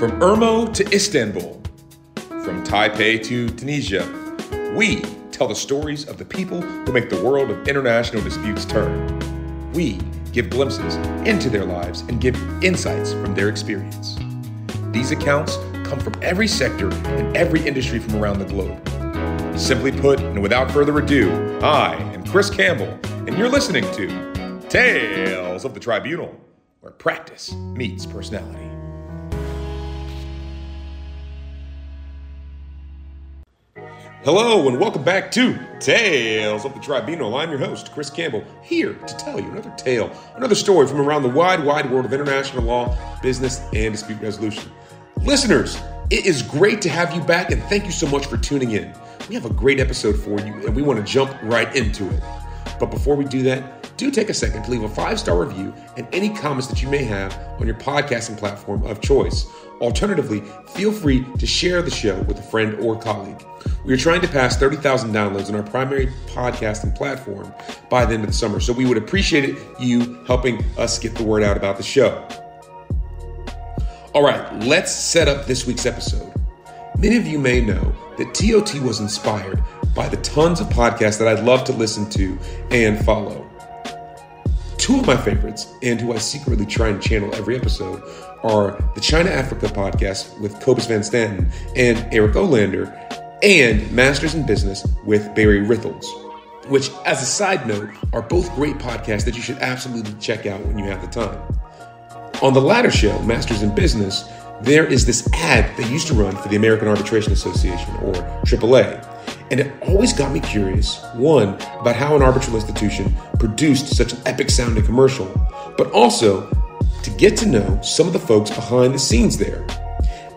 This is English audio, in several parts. From Ermo to Istanbul, from Taipei to Tunisia, we tell the stories of the people who make the world of international disputes turn. We give glimpses into their lives and give insights from their experience. These accounts come from every sector and every industry from around the globe. Simply put, and without further ado, I am Chris Campbell, and you're listening to Tales of the Tribunal, where practice meets personality. Hello and welcome back to Tales of the Tribunal. I'm your host, Chris Campbell, here to tell you another tale, another story from around the wide, wide world of international law, business, and dispute resolution. Listeners, it is great to have you back, and thank you so much for tuning in. We have a great episode for you, and we want to jump right into it. But before we do that, do take a second to leave a 5-star review and any comments that you may have on your podcasting platform of choice. Alternatively, feel free to share the show with a friend or colleague. We are trying to pass 30,000 downloads on our primary podcasting platform by the end of the summer, so we would appreciate it, you helping us get the word out about the show. All right, let's set up this week's episode. Many of you may know that TOT was inspired by the tons of podcasts that I love to listen to and follow. Two of my favorites, and who I secretly try and channel every episode, are the China Africa podcast with Cobus van Staden and Eric Olander, and Masters in Business with Barry Ritholtz, which, as a side note, are both great podcasts that you should absolutely check out when you have the time. On the latter show, Masters in Business, there is this ad that used to run for the American Arbitration Association, or AAA, and it always got me curious, one, about how an arbitral institution produced such an epic-sounding commercial, but also to get to know some of the folks behind the scenes there.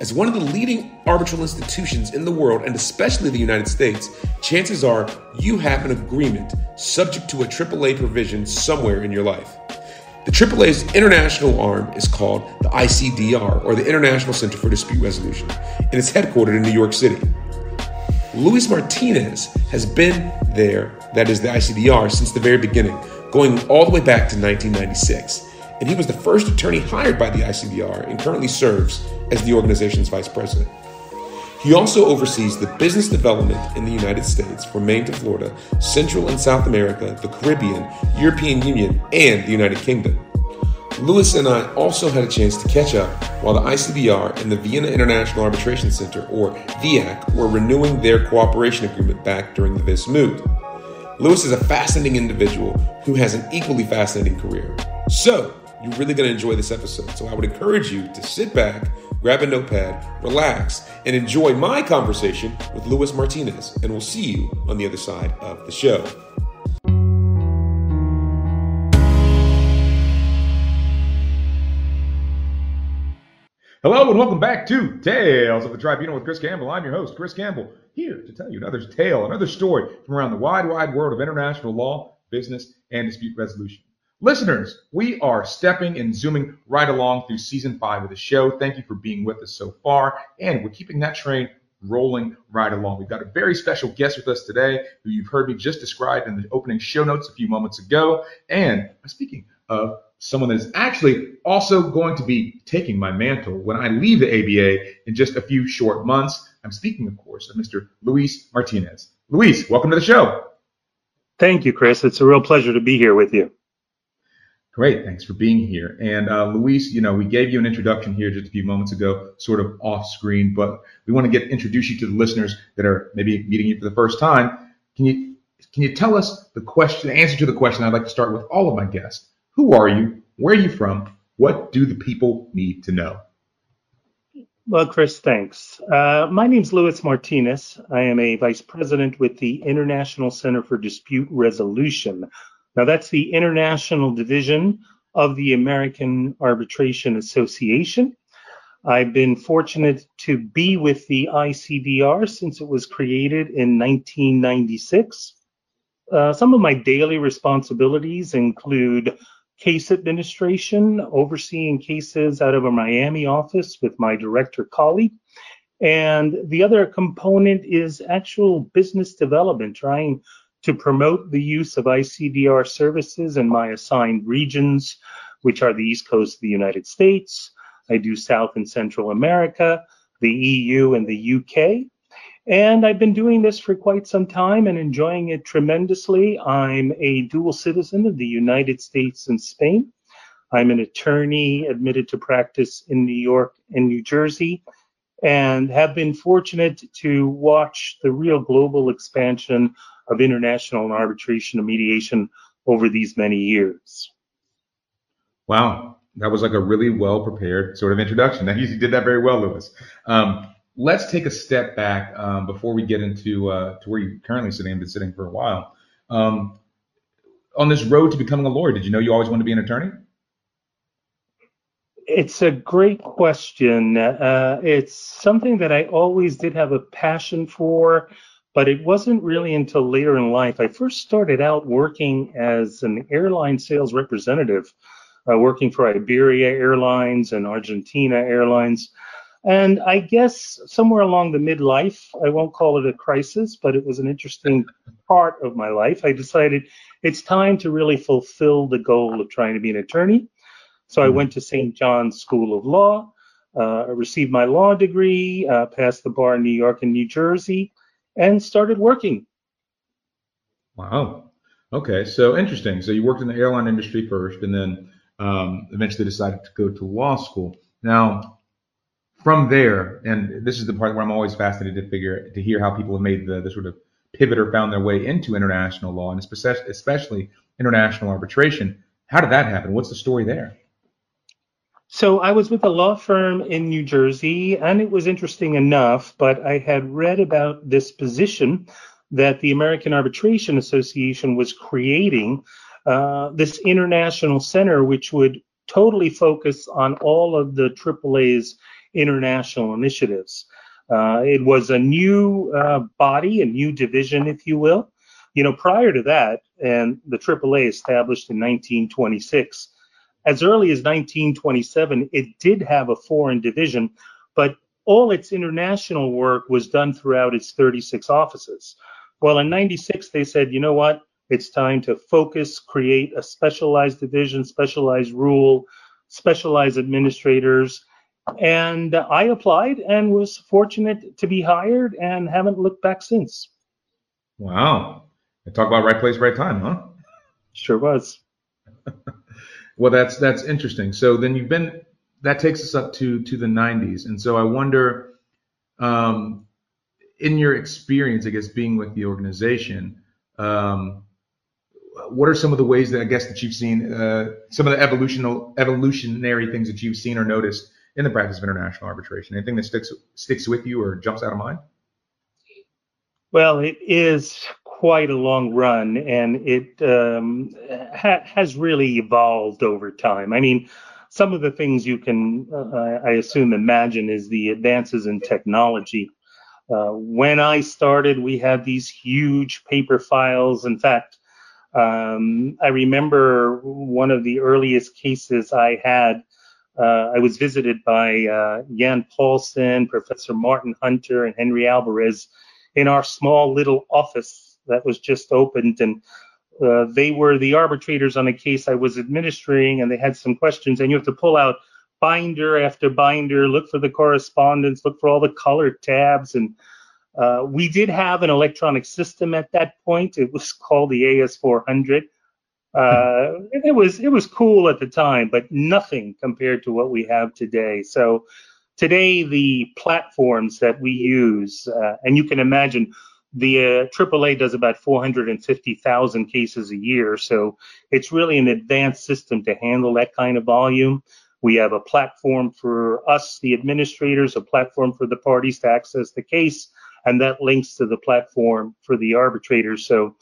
As one of the leading arbitral institutions in the world, and especially the United States, chances are you have an agreement subject to a AAA provision somewhere in your life. The AAA's international arm is called the ICDR, or the International Center for Dispute Resolution, and it's headquartered in New York City. Luis Martinez has been there, that is the ICDR, since the very beginning, going all the way back to 1996. And he was the first attorney hired by the ICDR and currently serves as the organization's vice president. He also oversees the business development in the United States from Maine to Florida, Central and South America, the Caribbean, European Union, and the United Kingdom. Luis and I also had a chance to catch up while the ICDR and the Vienna International Arbitration Center, or VIAC, were renewing their cooperation agreement back during the VIS Moot. Luis is a fascinating individual who has an equally fascinating career. So, you're really going to enjoy this episode. So I would encourage you to sit back, grab a notepad, relax, and enjoy my conversation with Luis Martinez. And we'll see you on the other side of the show. Hello and welcome back to Tales of the Tribunal with Chris Campbell. I'm your host, Chris Campbell, here to tell you another tale, another story from around the wide, wide world of international law, business, and dispute resolution. Listeners, we are stepping and zooming right along through Season 5 of the show. Thank you for being with us so far, and we're keeping that train rolling right along. We've got a very special guest with us today who you've heard me just describe in the opening show notes a few moments ago, and I'm speaking of someone that is actually also going to be taking my mantle when I leave the ABA in just a few short months. I'm speaking, of course, of Mr. Luis Martinez. Luis, welcome to the show. Thank you, Chris. It's a real pleasure to be here with you. Great, thanks for being here. And Luis, you know, we gave you an introduction here just a few moments ago, sort of off screen, but we want to introduce you to the listeners that are maybe meeting you for the first time. Can you tell us the answer to the question I'd like to start with all of my guests? Who are you? Where are you from? What do the people need to know? Well, Chris, thanks. My name's Luis Martinez. I am a vice president with the International Center for Dispute Resolution. Now, that's the international division of the American Arbitration Association. I've been fortunate to be with the ICDR since it was created in 1996. Some of my daily responsibilities include case administration, overseeing cases out of a Miami office with my director colleague. And the other component is actual business development, trying to promote the use of ICDR services in my assigned regions, which are the East Coast of the United States, I do South and Central America, the EU, and the UK. And I've been doing this for quite some time and enjoying it tremendously. I'm a dual citizen of the United States and Spain. I'm an attorney admitted to practice in New York and New Jersey, and have been fortunate to watch the real global expansion of international arbitration and mediation over these many years. Wow, that was like a really well-prepared sort of introduction. That you did that very well, Luis. Let's take a step back before we get into to where you're currently sitting and been sitting for a while. On this road to becoming a lawyer, did you know you always wanted to be an attorney? It's a great question. It's something that I always did have a passion for, but it wasn't really until later in life. I first started out working as an airline sales representative, working for Iberia Airlines and Argentina Airlines. And I guess somewhere along the midlife, I won't call it a crisis, but it was an interesting part of my life. I decided it's time to really fulfill the goal of trying to be an attorney. So I went to St. John's School of Law, received my law degree, passed the bar in New York and New Jersey, and started working. Wow. Okay, so interesting. So you worked in the airline industry first and then eventually decided to go to law school. Now, from there, and this is the part where I'm always fascinated to hear how people have made the sort of pivot or found their way into international law, and especially international arbitration. How did that happen? What's the story there? So I was with a law firm in New Jersey, and it was interesting enough, but I had read about this position that the American Arbitration Association was creating, this international center, which would totally focus on all of the AAA's international initiatives. It was a new body, a new division, if you will. You know, prior to that, and the AAA established in 1926, as early as 1927, it did have a foreign division, but all its international work was done throughout its 36 offices. Well, in 1996, they said, you know what? It's time to focus, create a specialized division, specialized rule, specialized administrators. And I applied and was fortunate to be hired and haven't looked back since. Wow. Talk about right place, right time, huh? Sure was. Well, that's interesting. So then you've been, that takes us up to the 90s. And so I wonder, in your experience, I guess, being with the organization, what are some of the ways that I guess that you've seen, some of the evolutionary things that you've seen or noticed in the practice of international arbitration? Anything that sticks with you or jumps out of mind? Well, it is quite a long run, and it has really evolved over time. I mean, some of the things you can, I assume, imagine is the advances in technology. When I started, we had these huge paper files. In fact, I remember one of the earliest cases I had, I was visited by Jan Paulsson, Professor Martin Hunter, and Henry Alvarez in our small little office that was just opened, and they were the arbitrators on a case I was administering, and they had some questions, and you have to pull out binder after binder, look for the correspondence, look for all the colored tabs, and we did have an electronic system at that point. It was called the AS400. It was cool at the time, but nothing compared to what we have today. So today, the platforms that we use, and you can imagine, the AAA does about 450,000 cases a year, so it's really an advanced system to handle that kind of volume. We have a platform for us, the administrators, a platform for the parties to access the case, and that links to the platform for the arbitrators. So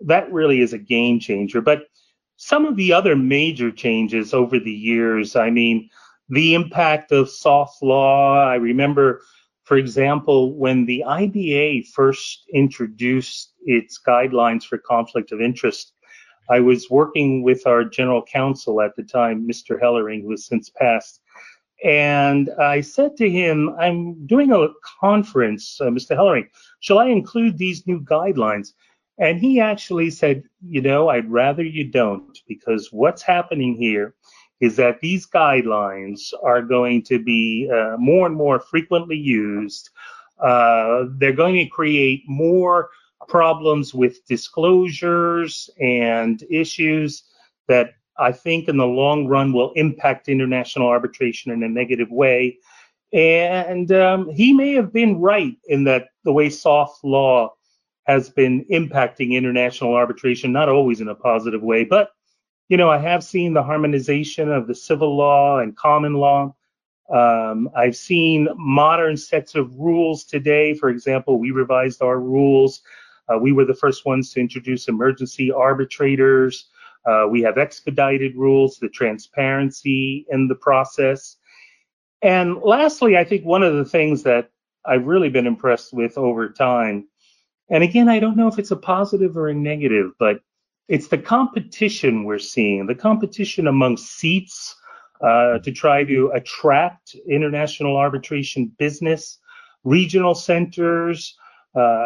that really is a game changer. But some of the other major changes over the years, I mean, the impact of soft law, I remember, for example, when the IBA first introduced its guidelines for conflict of interest, I was working with our general counsel at the time, Mr. Hellering, who has since passed. And I said to him, I'm doing a conference, Mr. Hellering, shall I include these new guidelines? And he actually said, you know, I'd rather you don't, because what's happening here is that these guidelines are going to be more and more frequently used. They're going to create more problems with disclosures and issues that I think in the long run will impact international arbitration in a negative way. And he may have been right in that the way soft law has been impacting international arbitration, not always in a positive way, but you know, I have seen the harmonization of the civil law and common law. I've seen modern sets of rules today. For example, we revised our rules. We were the first ones to introduce emergency arbitrators. We have expedited rules, the transparency in the process. And lastly, I think one of the things that I've really been impressed with over time, and again, I don't know if it's a positive or a negative, but it's the competition we're seeing, the competition among seats to try to attract international arbitration business, regional centers,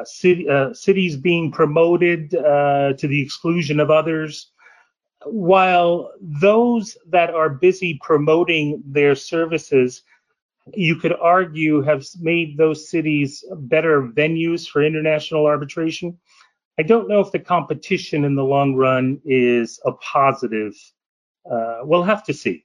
cities being promoted to the exclusion of others. While those that are busy promoting their services, you could argue, have made those cities better venues for international arbitration, I don't know if the competition in the long run is a positive. We'll have to see.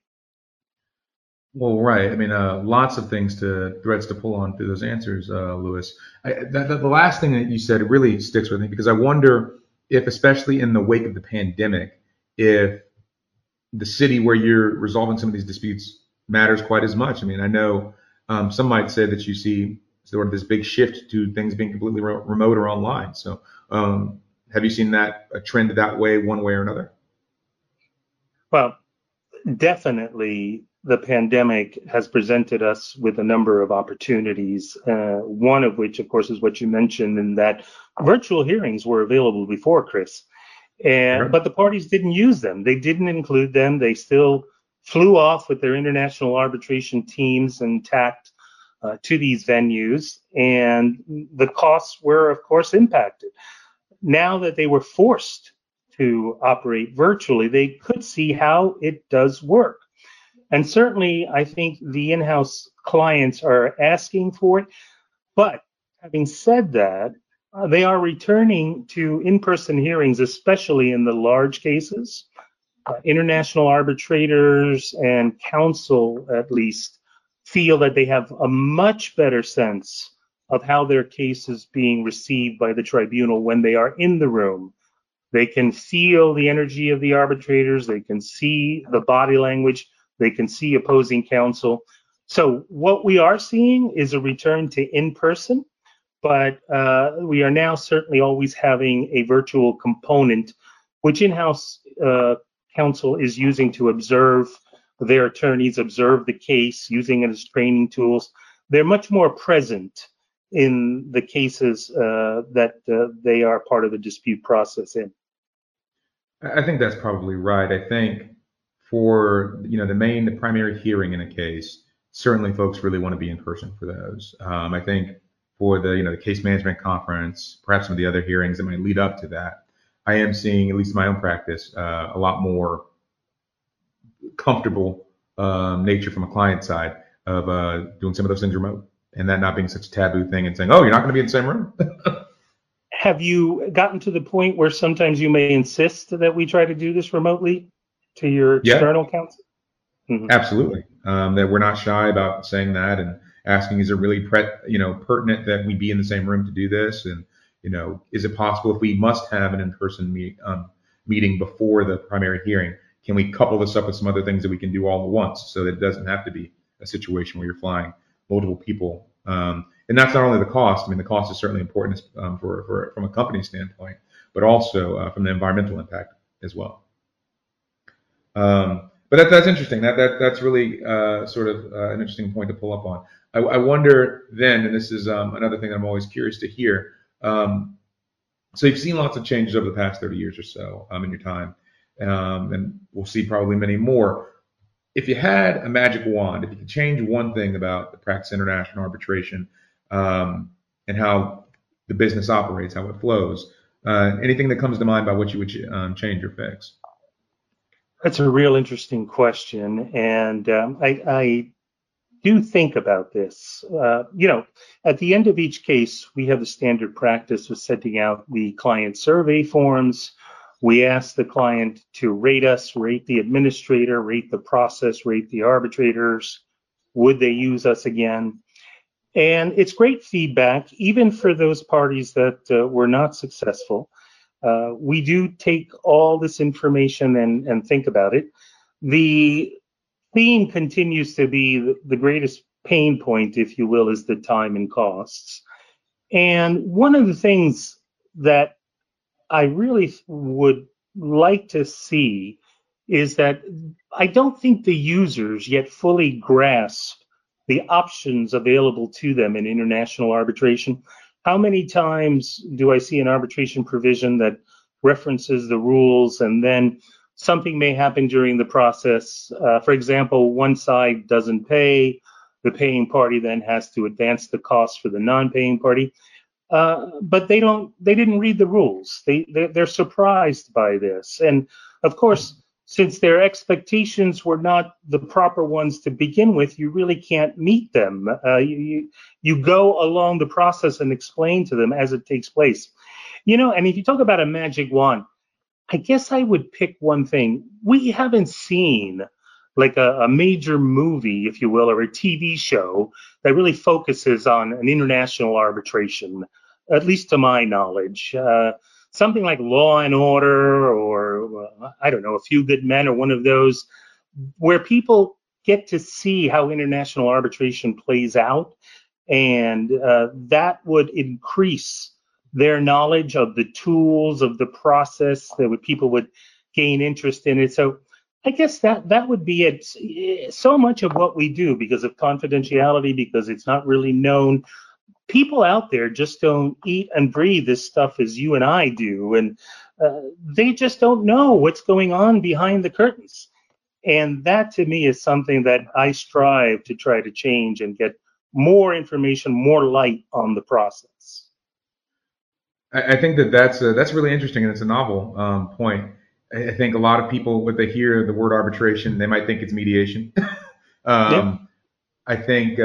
Well, right. I mean, lots of threads to pull on through those answers, Luis. The last thing that you said really sticks with me, because I wonder if, especially in the wake of the pandemic, if the city where you're resolving some of these disputes matters quite as much. I mean, I know some might say that you see sort of this big shift to things being completely remote or online. So have you seen that a trend that way, one way or another? Well, definitely the pandemic has presented us with a number of opportunities, one of which, of course, is what you mentioned, in that virtual hearings were available before, Chris. But the parties didn't use them. They didn't include them. They still flew off with their international arbitration teams and tacked to these venues, and the costs were, of course, impacted. Now that they were forced to operate virtually, they could see how it does work. And certainly, I think the in-house clients are asking for it. But having said that, they are returning to in-person hearings, especially in the large cases. International arbitrators and counsel, at least, feel that they have a much better sense of how their case is being received by the tribunal when they are in the room. They can feel the energy of the arbitrators. They can see the body language. They can see opposing counsel. So what we are seeing is a return to in-person, but we are now certainly always having a virtual component, which in-house counsel is using to observe their attorneys, observe the case, using it as training tools. They're much more present in the cases that they are part of the dispute process in. I think that's probably right. I think for, you know, the primary hearing in a case, certainly folks really want to be in person for those. I think for the, you know, the case management conference, perhaps some of the other hearings that might lead up to that, I am seeing, at least in my own practice, a lot more comfortable nature from a client side of doing some of those things remote, and that not being such a taboo thing and saying, oh, you're not going to be in the same room. Have you gotten to the point where sometimes you may insist that we try to do this remotely to your external counsel? Mm-hmm. Absolutely. That we're not shy about saying that and asking, is it really pertinent that we be in the same room to do this? And, you know, is it possible if we must have an in-person meeting before the primary hearing, can we couple this up with some other things that we can do all at once so that it doesn't have to be a situation where you're flying multiple people? And that's not only the cost. I mean, the cost is certainly important from a company standpoint, but also from the environmental impact as well. But that's interesting. That's really sort of an interesting point to pull up on. I wonder then, and this is another thing I'm always curious to hear. So you've seen lots of changes over the past 30 years or so in your time. And we'll see probably many more. If you had a magic wand, if you could change one thing about the practice of international arbitration and how the business operates, how it flows, anything that comes to mind about what you would change or fix? That's a real interesting question, and I do think about this. At the end of each case, we have the standard practice of sending out the client survey forms. We ask the client to rate us, rate the administrator, rate the process, rate the arbitrators. Would they use us again? And it's great feedback, even for those parties that were not successful. We do take all this information and think about it. The theme continues to be the greatest pain point, if you will, is the time and costs. And one of the things that I really would like to see is that I don't think the users yet fully grasp the options available to them in international arbitration. How many times do I see an arbitration provision that references the rules, and then something may happen during the process? For example, one side doesn't pay, the paying party then has to advance the cost for the non-paying party. But they didn't read the rules. They're surprised by this. And of course, since their expectations were not the proper ones to begin with, you really can't meet them. You go along the process and explain to them as it takes place. And if you talk about a magic wand, I guess I would pick one thing. We haven't seen like a major movie, if you will, or a TV show that really focuses on an international arbitration, at least to my knowledge. Something like Law and Order, or I don't know, A Few Good Men, or one of those, where people get to see how international arbitration plays out, and that would increase their knowledge of the tools, of the process, people would gain interest in it. So I guess that would be it. So much of what we do, because of confidentiality, because it's not really known, people out there just don't eat and breathe this stuff as you and I do, and they just don't know what's going on behind the curtains. And that, to me, is something that I strive to try to change and get more information, more light on the process. I think that's really interesting, and it's a novel point. I think a lot of people, when they hear the word arbitration, they might think it's mediation. I think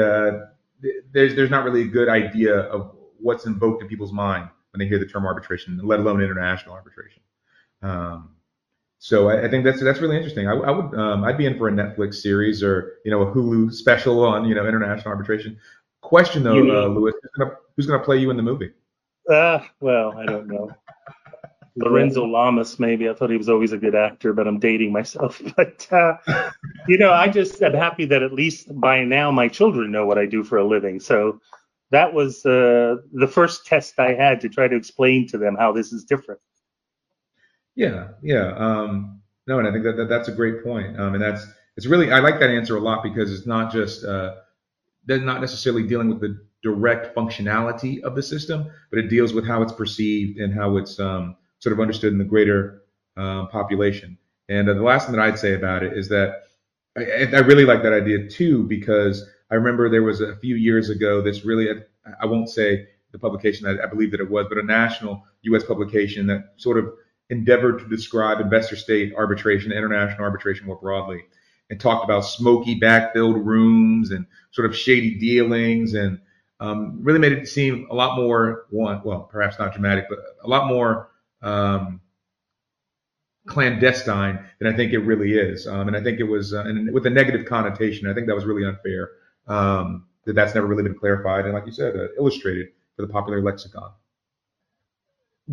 there's not really a good idea of what's invoked in people's mind when they hear the term arbitration, let alone international arbitration. So I think that's really interesting. I'd be in for a Netflix series, or a Hulu special on international arbitration. Question though, Luis, who's gonna play you in the movie? Well, I don't know. Lorenzo Lamas, maybe. I thought he was always a good actor, but I'm dating myself. But, I'm happy that at least by now my children know what I do for a living. So that was the first test I had to try to explain to them how this is different. Yeah. No, and I think that's a great point. And it's really, I like that answer a lot, because it's not just, they're not necessarily dealing with the direct functionality of the system, but it deals with how it's perceived and how it's, sort of understood in the greater population. And the last thing that I'd say about it is that I really like that idea too, because I remember there was a few years ago, this really, I won't say the publication that I believe that it was, but a national US publication that sort of endeavored to describe investor-state arbitration, international arbitration more broadly, and talked about smoky backfilled rooms and sort of shady dealings, and really made it seem a lot more, well, perhaps not dramatic, but a lot more clandestine than I think it really is, and I think it was and with a negative connotation. I think that was really unfair, that's never really been clarified, and like you said, illustrated for the popular lexicon.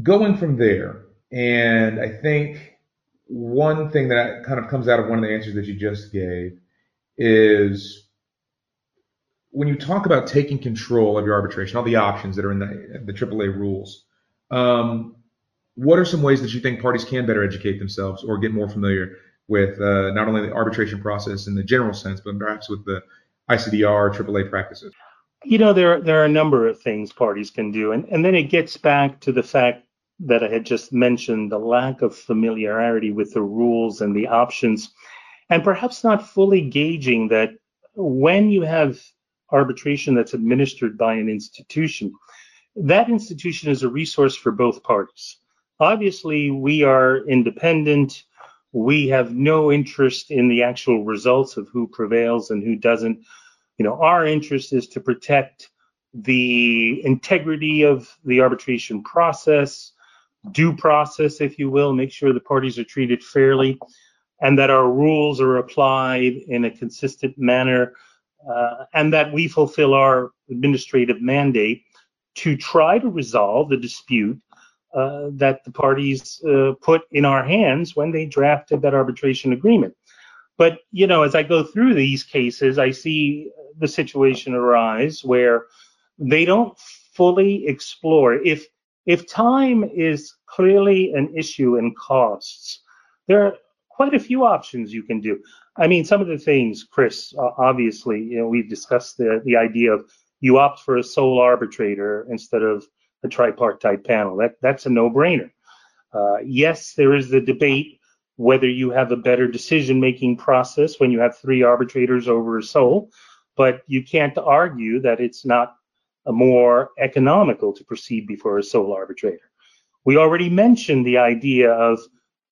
Going from there, and I think one thing that kind of comes out of one of the answers that you just gave is when you talk about taking control of your arbitration, all the options that are in the AAA rules, what are some ways that you think parties can better educate themselves or get more familiar with not only the arbitration process in the general sense, but perhaps with the ICDR or AAA practices? There are a number of things parties can do. And then it gets back to the fact that I had just mentioned, the lack of familiarity with the rules and the options, and perhaps not fully gauging that when you have arbitration that's administered by an institution, that institution is a resource for both parties. Obviously, we are independent. We have no interest in the actual results of who prevails and who doesn't. You know, our interest is to protect the integrity of the arbitration process, due process, if you will, make sure the parties are treated fairly, and that our rules are applied in a consistent manner, and that we fulfill our administrative mandate to try to resolve the dispute that the parties put in our hands when they drafted that arbitration agreement. But, you know, as I go through these cases, I see the situation arise where they don't fully explore. If time is clearly an issue and costs, there are quite a few options you can do. I mean, some of the things, Chris, obviously, you know, we've discussed the idea of you opt for a sole arbitrator instead of a tripartite panel. That's a no-brainer. Yes, there is the debate whether you have a better decision-making process when you have three arbitrators over a sole, but you can't argue that it's not more economical to proceed before a sole arbitrator. We already mentioned the idea of,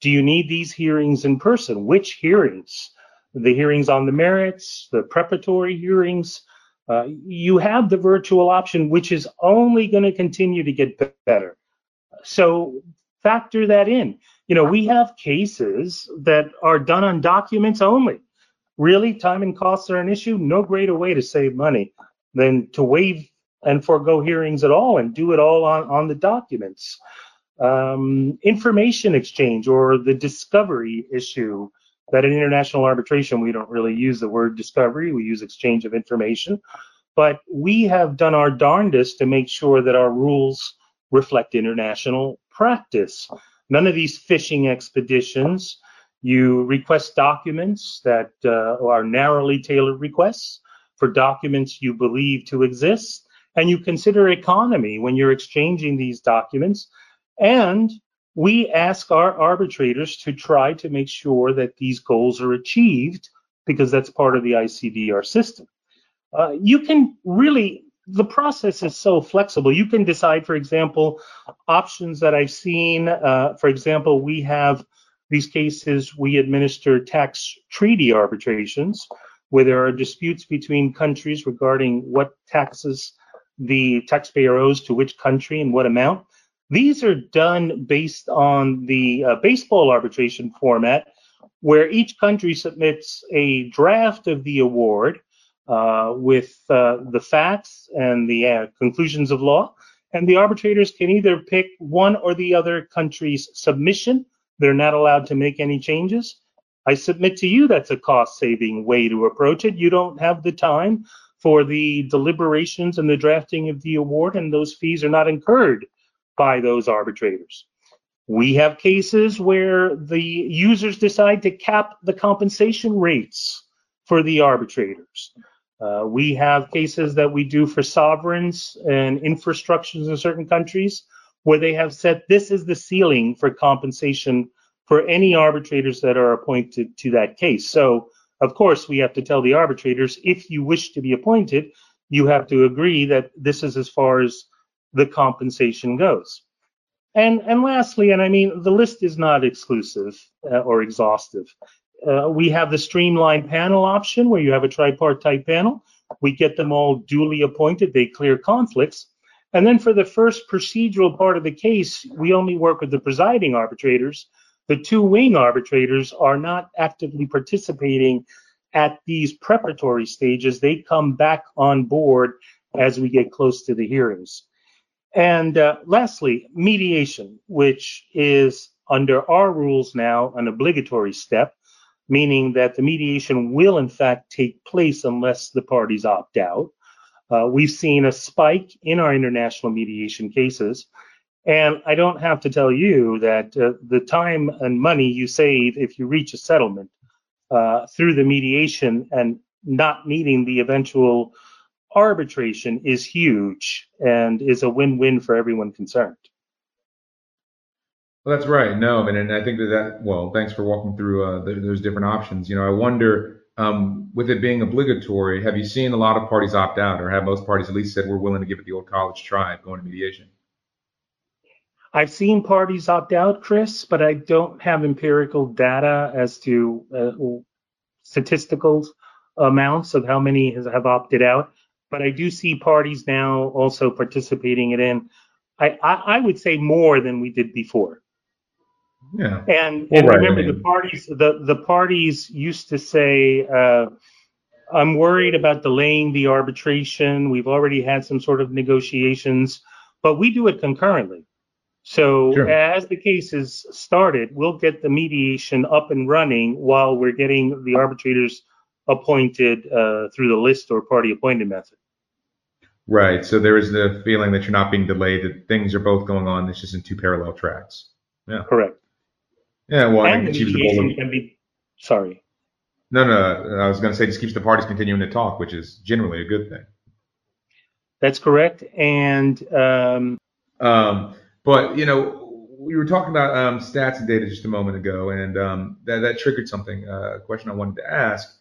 do you need these hearings in person? Which hearings? The hearings on the merits, the preparatory hearings. You have the virtual option, which is only going to continue to get better. So factor that in. You know, we have cases that are done on documents only. Really, time and costs are an issue. No greater way to save money than to waive and forego hearings at all and do it all on the documents. Information exchange, or the discovery issue, that in international arbitration, we don't really use the word discovery, we use exchange of information. But we have done our darndest to make sure that our rules reflect international practice. None of these fishing expeditions. You request documents that are narrowly tailored requests for documents you believe to exist, and you consider economy when you're exchanging these documents. And we ask our arbitrators to try to make sure that these goals are achieved, because that's part of the ICDR system. You can really, the process is so flexible. You can decide, for example, options that I've seen. For example, we have these cases, we administer tax treaty arbitrations, where there are disputes between countries regarding what taxes the taxpayer owes to which country and what amount. These are done based on the baseball arbitration format, where each country submits a draft of the award with the facts and the conclusions of law, and the arbitrators can either pick one or the other country's submission. They're not allowed to make any changes. I submit to you that's a cost-saving way to approach it. You don't have the time for the deliberations and the drafting of the award, and those fees are not incurred by those arbitrators. We have cases where the users decide to cap the compensation rates for the arbitrators. We have cases that we do for sovereigns and infrastructures in certain countries, where they have said this is the ceiling for compensation for any arbitrators that are appointed to that case. So, of course, we have to tell the arbitrators, if you wish to be appointed, you have to agree that this is as far as the compensation goes. And lastly, and I mean, the list is not exclusive or exhaustive. We have the streamlined panel option, where you have a tripartite panel. We get them all duly appointed. They clear conflicts. And then for the first procedural part of the case, we only work with the presiding arbitrators. The two wing arbitrators are not actively participating at these preparatory stages. They come back on board as we get close to the hearings. And lastly, mediation, which is under our rules now an obligatory step, meaning that the mediation will in fact take place unless the parties opt out. We've seen a spike in our international mediation cases. And I don't have to tell you that the time and money you save if you reach a settlement through the mediation and not needing the eventual arbitration is huge and is a win-win for everyone concerned. Well, that's right. No, I mean, and I think that, well, thanks for walking through those different options. You know, I wonder, with it being obligatory, have you seen a lot of parties opt out, or have most parties at least said, we're willing to give it the old college try of going to mediation? I've seen parties opt out, Chris, but I don't have empirical data as to statistical amounts of how many have opted out. But I do see parties now also participating in, I would say, more than we did before. Yeah. And right, remember, I mean, the parties used to say, I'm worried about delaying the arbitration. We've already had some sort of negotiations, but we do it concurrently. So sure. As the case is started, we'll get the mediation up and running while we're getting the arbitrators appointed through the list or party appointed method. Right. So there is the feeling that you're not being delayed, that things are both going on. It's just in two parallel tracks. Yeah. Correct. Yeah. Well, and I think Sorry. No. I was going to say it just keeps the parties continuing to talk, which is generally a good thing. That's correct. And but you know, we were talking about stats and data just a moment ago, and that triggered something. A question I wanted to ask.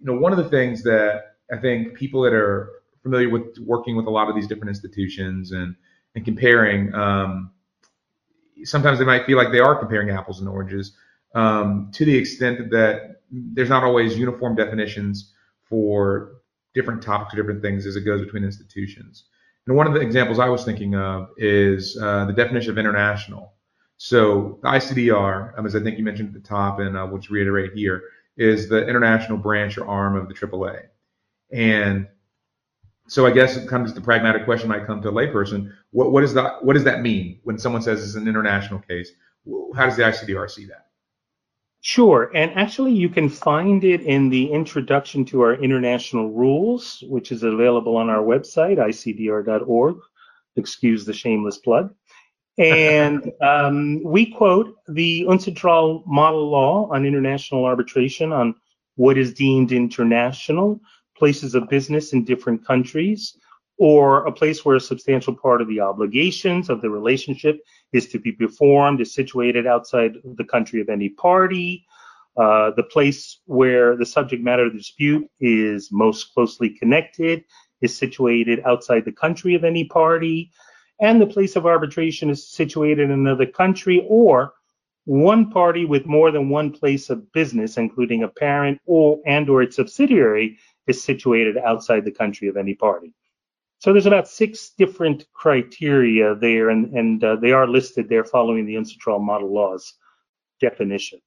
You know, one of the things that I think people that are familiar with working with a lot of these different institutions and comparing, sometimes they might feel like they are comparing apples and oranges, to the extent that there's not always uniform definitions for different topics or different things as it goes between institutions. And one of the examples I was thinking of is the definition of international. So the ICDR, as I think you mentioned at the top, and we'll just reiterate here, is the international branch or arm of the AAA. And so I guess it comes to the pragmatic question might come to a layperson. What does that mean when someone says it's an international case? How does the ICDR see that? Sure. And actually, you can find it in the introduction to our international rules, which is available on our website, icdr.org. Excuse the shameless plug. And we quote the UNCITRAL model law on international arbitration on what is deemed international, places of business in different countries, or a place where a substantial part of the obligations of the relationship is to be performed, is situated outside the country of any party, the place where the subject matter of the dispute is most closely connected, is situated outside the country of any party, and the place of arbitration is situated in another country or one party with more than one place of business, including a parent or its subsidiary, is situated outside the country of any party. So there's about 6 different criteria there, and they are listed there following the UNCITRAL model law's definition.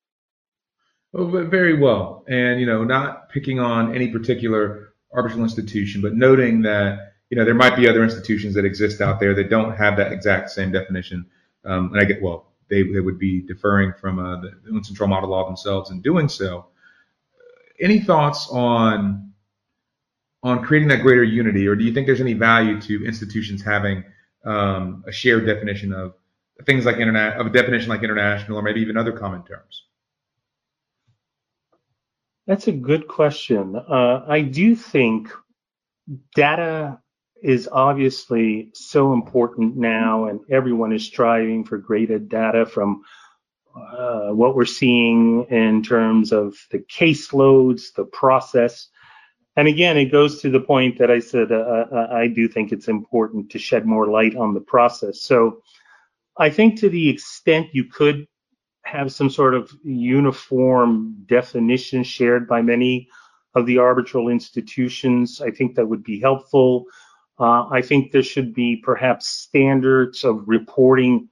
Oh, very well. And, you know, not picking on any particular arbitral institution, but noting that, you know, there might be other institutions that exist out there that don't have that exact same definition. And I get, well, they would be deferring from the UNCITRAL model law themselves in doing so. Any thoughts on creating that greater unity, or do you think there's any value to institutions having a shared definition of things like international, or maybe even other common terms? That's a good question. I do think data is obviously so important now, and everyone is striving for greater data from what we're seeing in terms of the caseloads, the process. And again, it goes to the point that I said, I do think it's important to shed more light on the process. So I think to the extent you could have some sort of uniform definition shared by many of the arbitral institutions, I think that would be helpful. I think there should be perhaps standards of reporting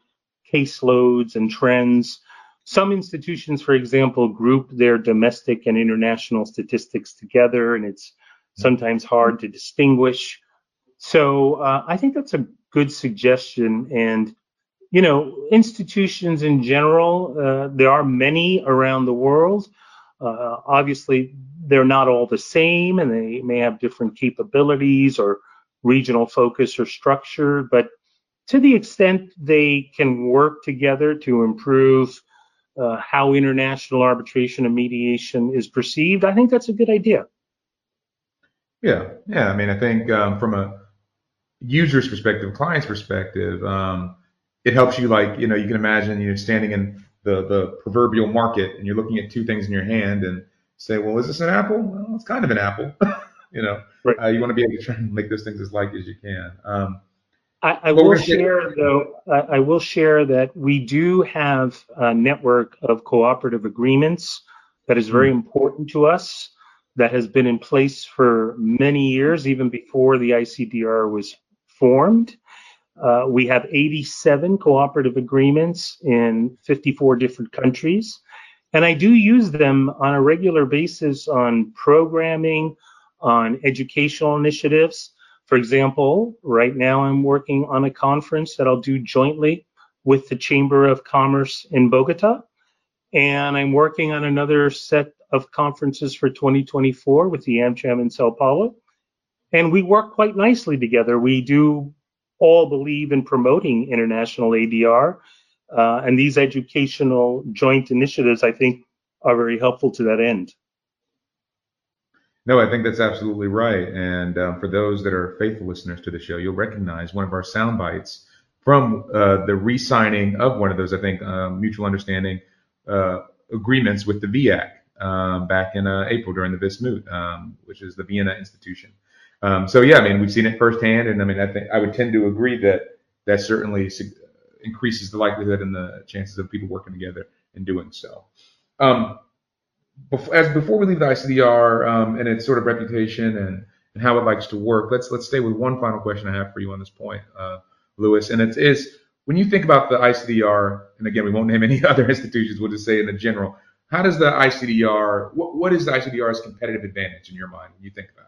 caseloads and trends. Some institutions, for example, group their domestic and international statistics together, and it's sometimes hard to distinguish. So I think that's a good suggestion. And, you know, institutions in general, there are many around the world. Obviously, they're not all the same, and they may have different capabilities or regional focus or structure. But to the extent they can work together to improve how international arbitration and mediation is perceived, I think that's a good idea. Yeah. I mean, I think from a user's perspective, client's perspective, it helps you, like, you know, you can imagine you're standing in the proverbial market and you're looking at two things in your hand and say, well, is this an apple? Well, it's kind of an apple. You know, right. You want to be able to try and make those things as like as you can. I will share that we do have a network of cooperative agreements that is very important to us, that has been in place for many years, even before the ICDR was formed. We have 87 cooperative agreements in 54 different countries, and I do use them on a regular basis on programming, on educational initiatives. For example, right now I'm working on a conference that I'll do jointly with the Chamber of Commerce in Bogota, and I'm working on another set of conferences for 2024 with the AmCham in Sao Paulo, and we work quite nicely together. We do all believe in promoting international ADR, and these educational joint initiatives, I think, are very helpful to that end. No, I think that's absolutely right. And for those that are faithful listeners to the show, you'll recognize one of our sound bites from the re-signing of one of those, I think, mutual understanding agreements with the VIAC back in April during the VIS Moot, which is the Vienna institution. So yeah, I mean, we've seen it firsthand, and I mean, I think I would tend to agree that certainly increases the likelihood and the chances of people working together and doing so. Before we leave the ICDR and its sort of reputation and how it likes to work, let's stay with one final question I have for you on this point, Luis, and it is, when you think about the ICDR, and again, we won't name any other institutions, we'll just say in the general, how does the ICDR, what is the ICDR's competitive advantage in your mind when you think about it?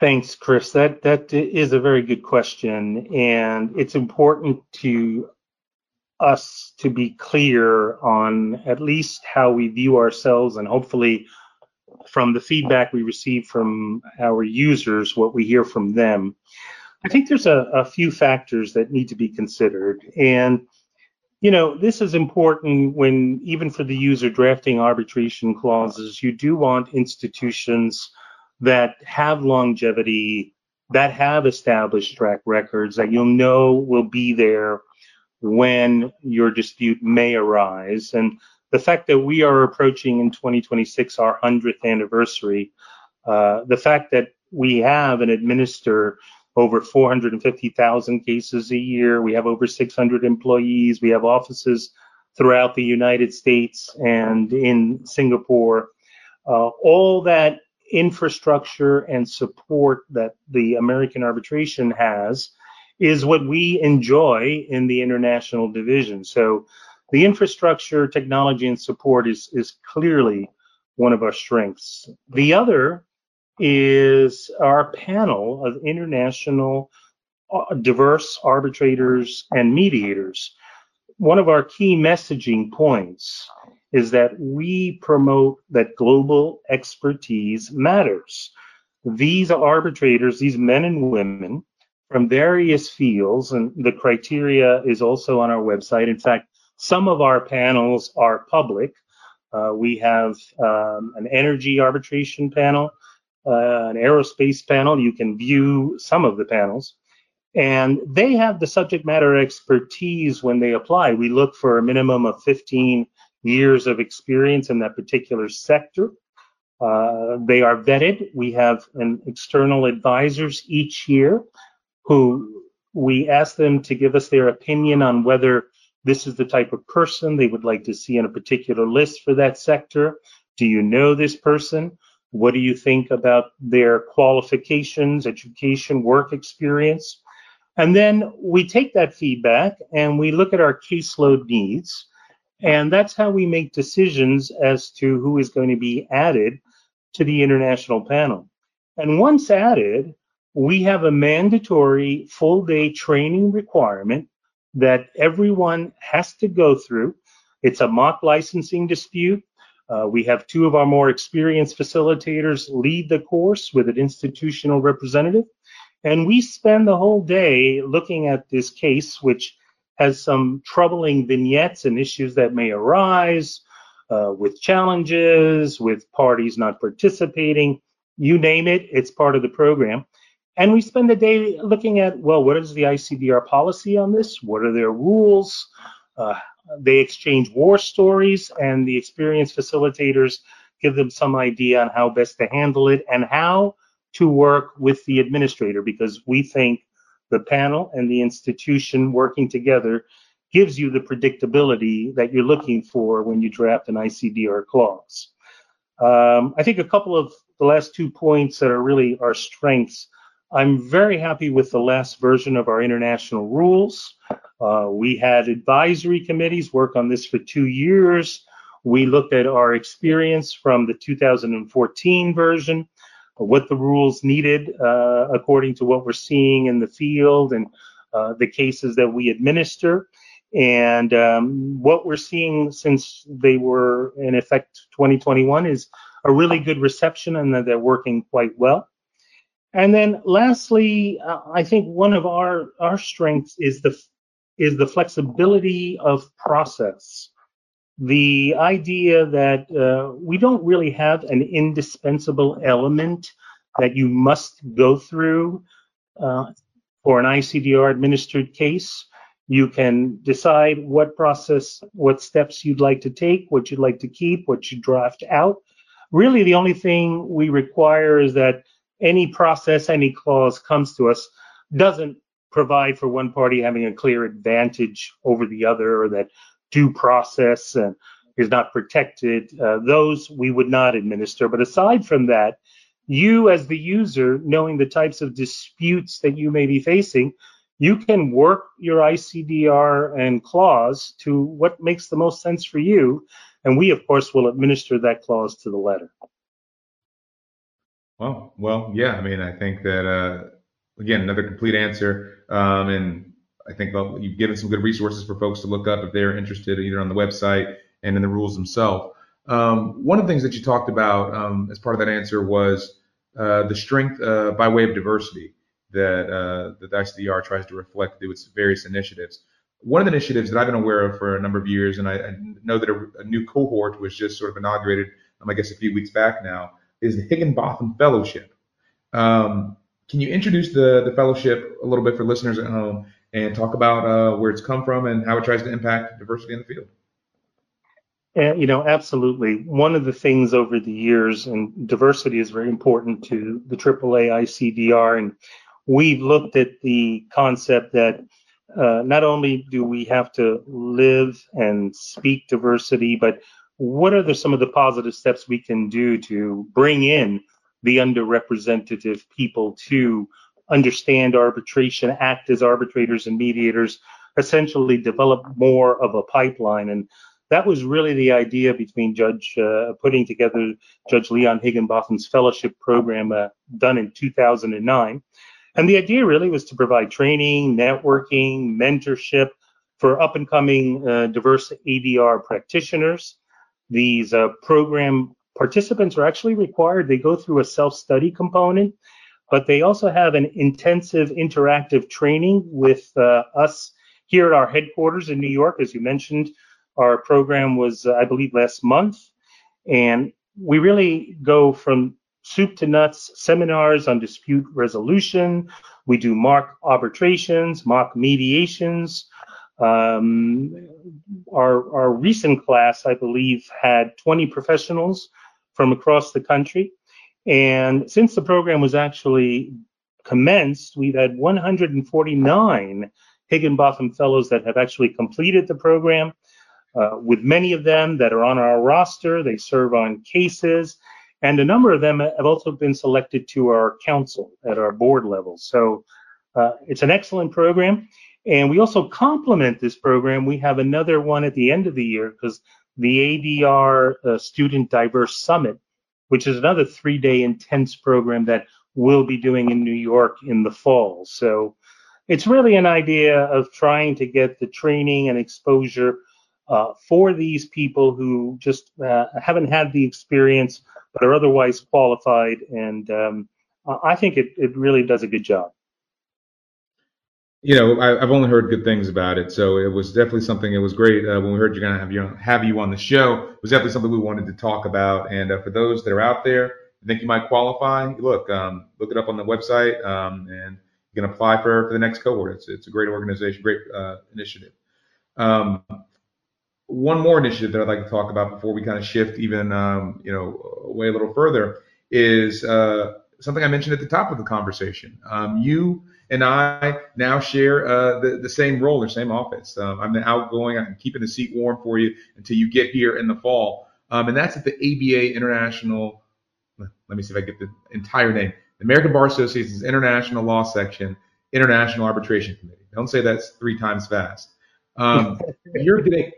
Thanks, Chris. That is a very good question, and it's important to us to be clear on at least how we view ourselves, and hopefully from the feedback we receive from our users, what we hear from them. I think there's a few factors that need to be considered, and you know, this is important when, even for the user drafting arbitration clauses, you do want institutions that have longevity, that have established track records, that you'll know will be there when your dispute may arise. And the fact that we are approaching in 2026 our 100th anniversary, the fact that we have and administer over 450,000 cases a year, we have over 600 employees, we have offices throughout the United States and in Singapore, all that infrastructure and support that the American arbitration has is what we enjoy in the international division. So the infrastructure, technology, and support is clearly one of our strengths. The other is our panel of international diverse arbitrators and mediators. One of our key messaging points is that we promote that global expertise matters. These arbitrators, these men and women from various fields, and the criteria is also on our website. In fact, some of our panels are public. We have an energy arbitration panel, an aerospace panel. You can view some of the panels. And they have the subject matter expertise when they apply. We look for a minimum of 15 years of experience in that particular sector. They are vetted. We have an external advisors each year who we ask them to give us their opinion on whether this is the type of person they would like to see in a particular list for that sector. Do you know this person? What do you think about their qualifications, education, work experience? And then we take that feedback and we look at our caseload needs. And that's how we make decisions as to who is going to be added to the international panel. And once added, we have a mandatory full-day training requirement that everyone has to go through. It's a mock licensing dispute. We have two of our more experienced facilitators lead the course with an institutional representative. And we spend the whole day looking at this case, which has some troubling vignettes and issues that may arise with challenges, with parties not participating, you name it, it's part of the program. And we spend the day looking at, well, what is the ICDR policy on this? What are their rules? They exchange war stories, and the experienced facilitators give them some idea on how best to handle it and how to work with the administrator, because we think the panel and the institution working together gives you the predictability that you're looking for when you draft an ICD or a clause. I think a couple of the last 2 points that are really our strengths. I'm very happy with the last version of our international rules. We had advisory committees work on this for 2 years. We looked at our experience from the 2014 version, what the rules needed according to what we're seeing in the field and the cases that we administer. And what we're seeing since they were in effect 2021 is a really good reception and that they're working quite well. And then lastly, I think one of our strengths is the flexibility of process. The idea that we don't really have an indispensable element that you must go through for an ICDR administered case. You can decide what process, what steps you'd like to take, what you'd like to keep, what you draft out. Really, the only thing we require is that any process, any clause comes to us doesn't provide for one party having a clear advantage over the other, or that due process is not protected. Those we would not administer. But aside from that, you as the user, knowing the types of disputes that you may be facing, you can work your ICDR and clause to what makes the most sense for you. And we, of course, will administer that clause to the letter. Well, yeah, I mean, I think that, again, another complete answer. And I think you've given some good resources for folks to look up if they're interested, either on the website and in the rules themselves. One of the things that you talked about as part of that answer was the strength by way of diversity that the ICDR tries to reflect through its various initiatives. One of the initiatives that I've been aware of for a number of years, and I know that a new cohort was just sort of inaugurated, I guess, a few weeks back now, is the Higginbotham Fellowship. Can you introduce the fellowship a little bit for listeners at home and talk about where it's come from and how it tries to impact diversity in the field? Absolutely. One of the things over the years, and diversity is very important to the AAA ICDR, and we've looked at the concept that not only do we have to live and speak diversity, but what are some of the positive steps we can do to bring in the underrepresented people to understand arbitration, act as arbitrators and mediators, essentially develop more of a pipeline? And that was really the idea between putting together Judge Leon Higginbotham's fellowship program done in 2009. And the idea really was to provide training, networking, mentorship for up-and-coming diverse ADR practitioners. These program participants are actually required, they go through a self-study component, but they also have an intensive interactive training with us here at our headquarters in New York. As you mentioned, our program was, I believe, last month. And we really go from soup to nuts, seminars on dispute resolution. We do mock arbitrations, mock mediations. Our recent class, I believe, had 20 professionals from across the country. And since the program was actually commenced, we've had 149 Higginbotham Fellows that have actually completed the program, with many of them that are on our roster. They serve on cases. And a number of them have also been selected to our council at our board level. So it's an excellent program. And we also complement this program. We have another one at the end of the year because the ADR Student Diverse Summit, which is another 3-day intense program that we'll be doing in New York in the fall. So it's really an idea of trying to get the training and exposure for these people who just haven't had the experience but are otherwise qualified. And I think it really does a good job. I've only heard good things about it, so it was definitely something. It was great when we heard you're going to have you on the show. It was definitely something we wanted to talk about. And for those that are out there, I think you might qualify. Look it up on the website, and you can apply for the next cohort. It's a great organization, great initiative. One more initiative that I'd like to talk about before we kind of shift even away a little further is something I mentioned at the top of the conversation. You and I now share the same role or same office. I'm the outgoing, I'm keeping the seat warm for you until you get here in the fall. And that's at the ABA International, let me see if I get the entire name, the American Bar Association's International Law Section, International Arbitration Committee. Don't say that's 3 times fast. You're taking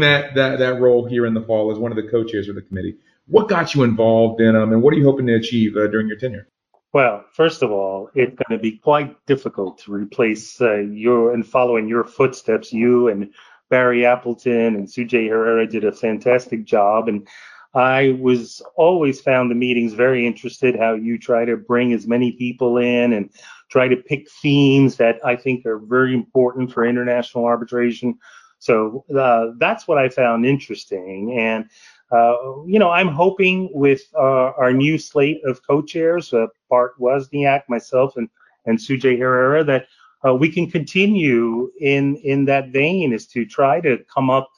that role here in the fall as one of the co-chairs of the committee. What got you involved in them, and what are you hoping to achieve during your tenure? Well, first of all, it's going to be quite difficult to replace follow in your footsteps. You and Barry Appleton and Sujay Herrera did a fantastic job, and I was always found the meetings very interested, how you try to bring as many people in and try to pick themes that I think are very important for international arbitration. So that's what I found interesting. And, I'm hoping with our new slate of co-chairs, Bart Wozniak, myself, and Sujay Herrera, that we can continue in that vein, is to try to come up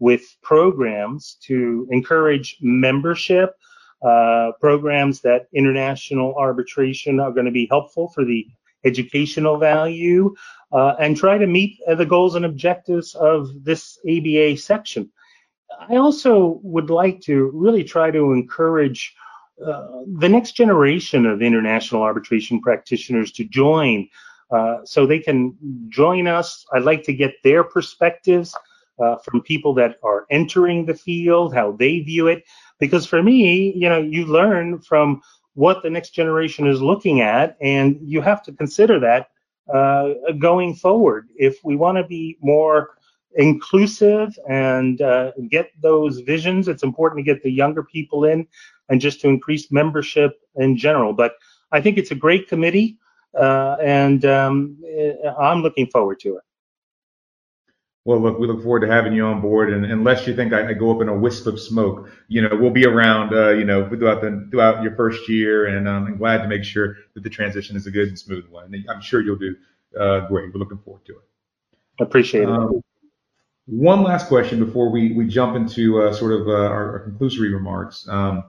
with programs to encourage membership, programs that international arbitration are going to be helpful for the educational value, and try to meet the goals and objectives of this ABA section. I also would like to really try to encourage the next generation of international arbitration practitioners to join, so they can join us. I'd like to get their perspectives from people that are entering the field, how they view it. Because for me, you learn from what the next generation is looking at, and you have to consider that going forward. If we want to be more inclusive and get those visions, it's important to get the younger people in and just to increase membership in general. But I think it's a great committee, and I'm looking forward to it. Well, look, we look forward to having you on board, and unless you think I go up in a wisp of smoke, we'll be around, throughout your first year, and I'm glad to make sure that the transition is a good and smooth one. And I'm sure you'll do great. We're looking forward to it. Appreciate it. One last question before we jump into our conclusory remarks, and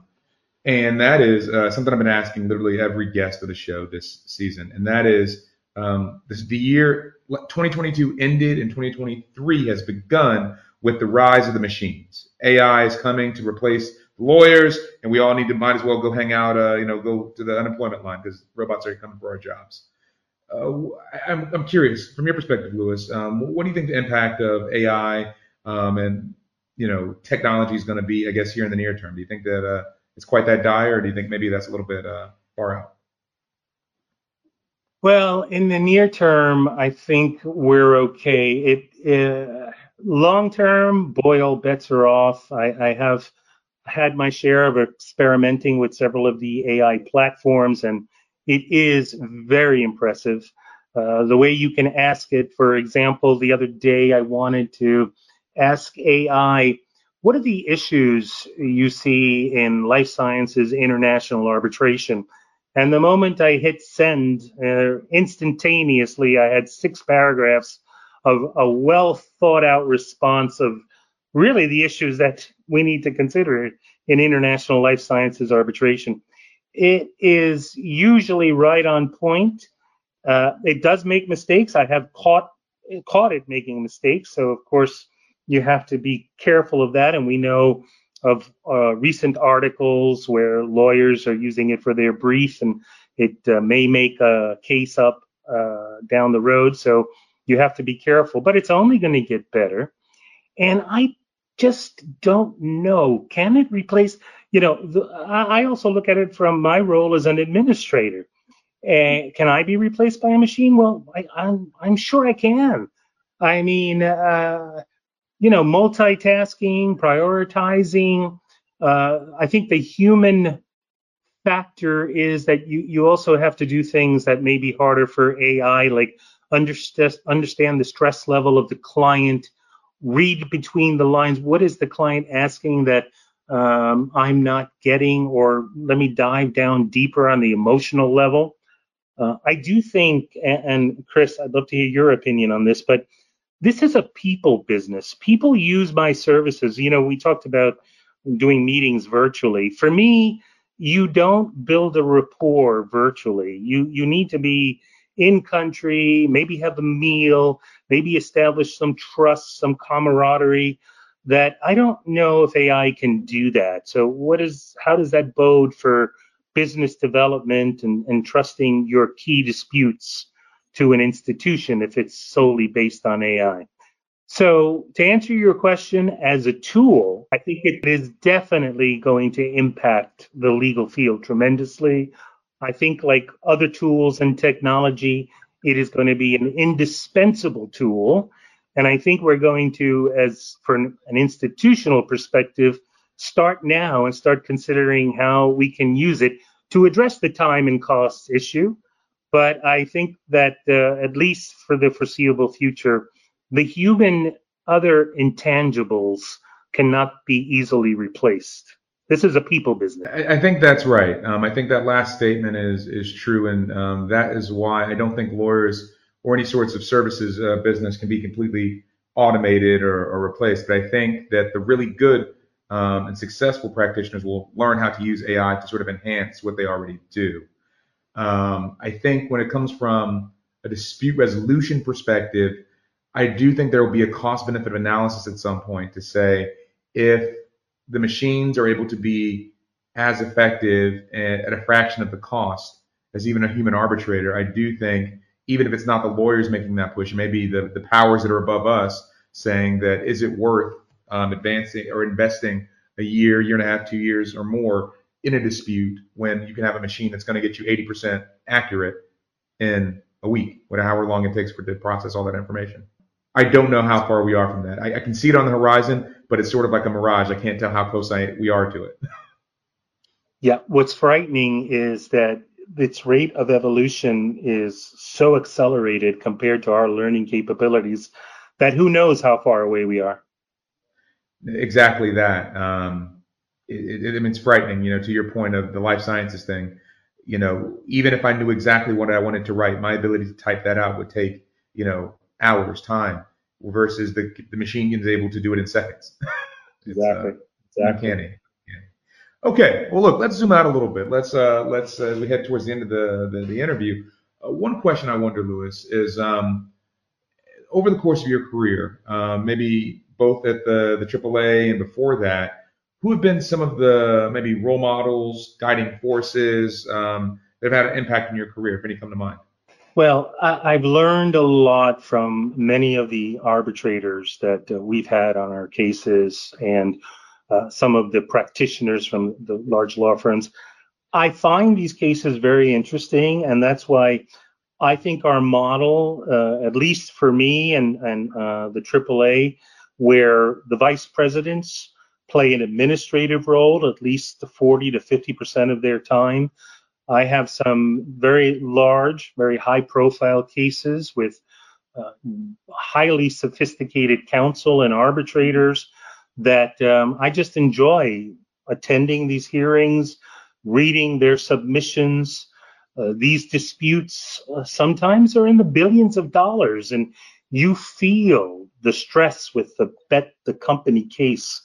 that is something I've been asking literally every guest of the show this season, and that is, the year 2022 ended and 2023 has begun with the rise of the machines. AI is coming to replace lawyers, and we all might as well go hang out, go to the unemployment line, because robots are coming for our jobs. I'm curious, from your perspective, Luis, what do you think the impact of AI and technology is going to be, I guess, here in the near term? Do you think that it's quite that dire, or do you think maybe that's a little bit far out? Well, in the near term, I think we're okay. Long term, boy, all bets are off. I have had my share of experimenting with several of the AI platforms, and it is very impressive. The way you can ask it, for example, the other day I wanted to ask AI, what are the issues you see in life sciences international arbitration? And the moment I hit send, instantaneously, I had 6 paragraphs of a well-thought-out response of really the issues that we need to consider in international life sciences arbitration. It is usually right on point. It does make mistakes. I have caught it making mistakes. So, of course, you have to be careful of that, and we know of recent articles where lawyers are using it for their brief, and it may make a case up down the road. So you have to be careful, but it's only going to get better. And I just don't know. Can it replace? I also look at it from my role as an administrator. Can I be replaced by a machine? Well, I'm sure I can. I mean, multitasking, prioritizing. I think the human factor is that you also have to do things that may be harder for AI, like understand the stress level of the client, read between the lines. What is the client asking that I'm not getting? Or let me dive down deeper on the emotional level. I do think, and Chris, I'd love to hear your opinion on this, but this is a people business. People use my services. We talked about doing meetings virtually. For me, you don't build a rapport virtually. You need to be in country, maybe have a meal, maybe establish some trust, some camaraderie that I don't know if AI can do that. So how does that bode for business development and trusting your key disputes to an institution if it's solely based on AI? So to answer your question, as a tool, I think it is definitely going to impact the legal field tremendously. I think like other tools and technology, it is going to be an indispensable tool. And I think we're going to, as for an institutional perspective, start now and start considering how we can use it to address the time and cost issue. But I think that at least for the foreseeable future, the human other intangibles cannot be easily replaced. This is a people business. I think that's right. I think that last statement is true, and that is why I don't think lawyers or any sorts of services business can be completely automated or replaced. But I think that the really good and successful practitioners will learn how to use AI to sort of enhance what they already do. I think when it comes from a dispute resolution perspective, I do think there will be a cost-benefit analysis at some point to say if the machines are able to be as effective at a fraction of the cost as even a human arbitrator. I do think, even if it's not the lawyers making that push, maybe the powers that are above us saying that is it worth advancing or investing a year, year and a half, 2 years or more in a dispute when you can have a machine that's going to get you 80% accurate in a week, whatever however long it takes for to process all that information. I don't know how far we are from that. I can see it on the horizon, but it's sort of like a mirage. I can't tell how close we are to it. Yeah, what's frightening is that its rate of evolution is so accelerated compared to our learning capabilities that who knows how far away we are. Exactly that. It's frightening, to your point of the life sciences thing. Even if I knew exactly what I wanted to write, my ability to type that out would take, hours time versus the machine is able to do it in seconds. Exactly. Uncanny. Yeah. Okay. Well, look, let's zoom out a little bit. Let's we head towards the end of the interview. One question I wonder, Luis, is over the course of your career, maybe both at the AAA and before that, who have been some of the maybe role models, guiding forces that have had an impact on your career, if any come to mind? Well, I've learned a lot from many of the arbitrators that we've had on our cases and some of the practitioners from the large law firms. I find these cases very interesting, and that's why I think our model, at least for me and the AAA, where the vice presidents play an administrative role, at least 40 to 50% of their time. I have some very large, very high-profile cases with highly sophisticated counsel and arbitrators that I just enjoy attending these hearings, reading their submissions. These disputes sometimes are in the billions of dollars, and you feel the stress with the company case.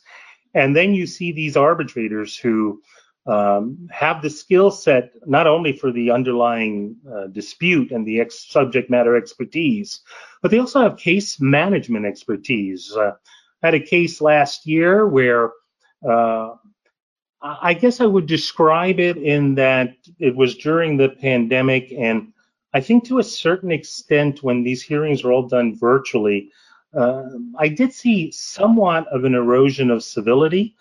And then you see these arbitrators who have the skill set not only for the underlying dispute and the subject matter expertise, but they also have case management expertise. I had a case last year where I guess I would describe it in that it was during the pandemic, and I think to a certain extent when these hearings were all done virtually, I did see somewhat of an erosion of civility.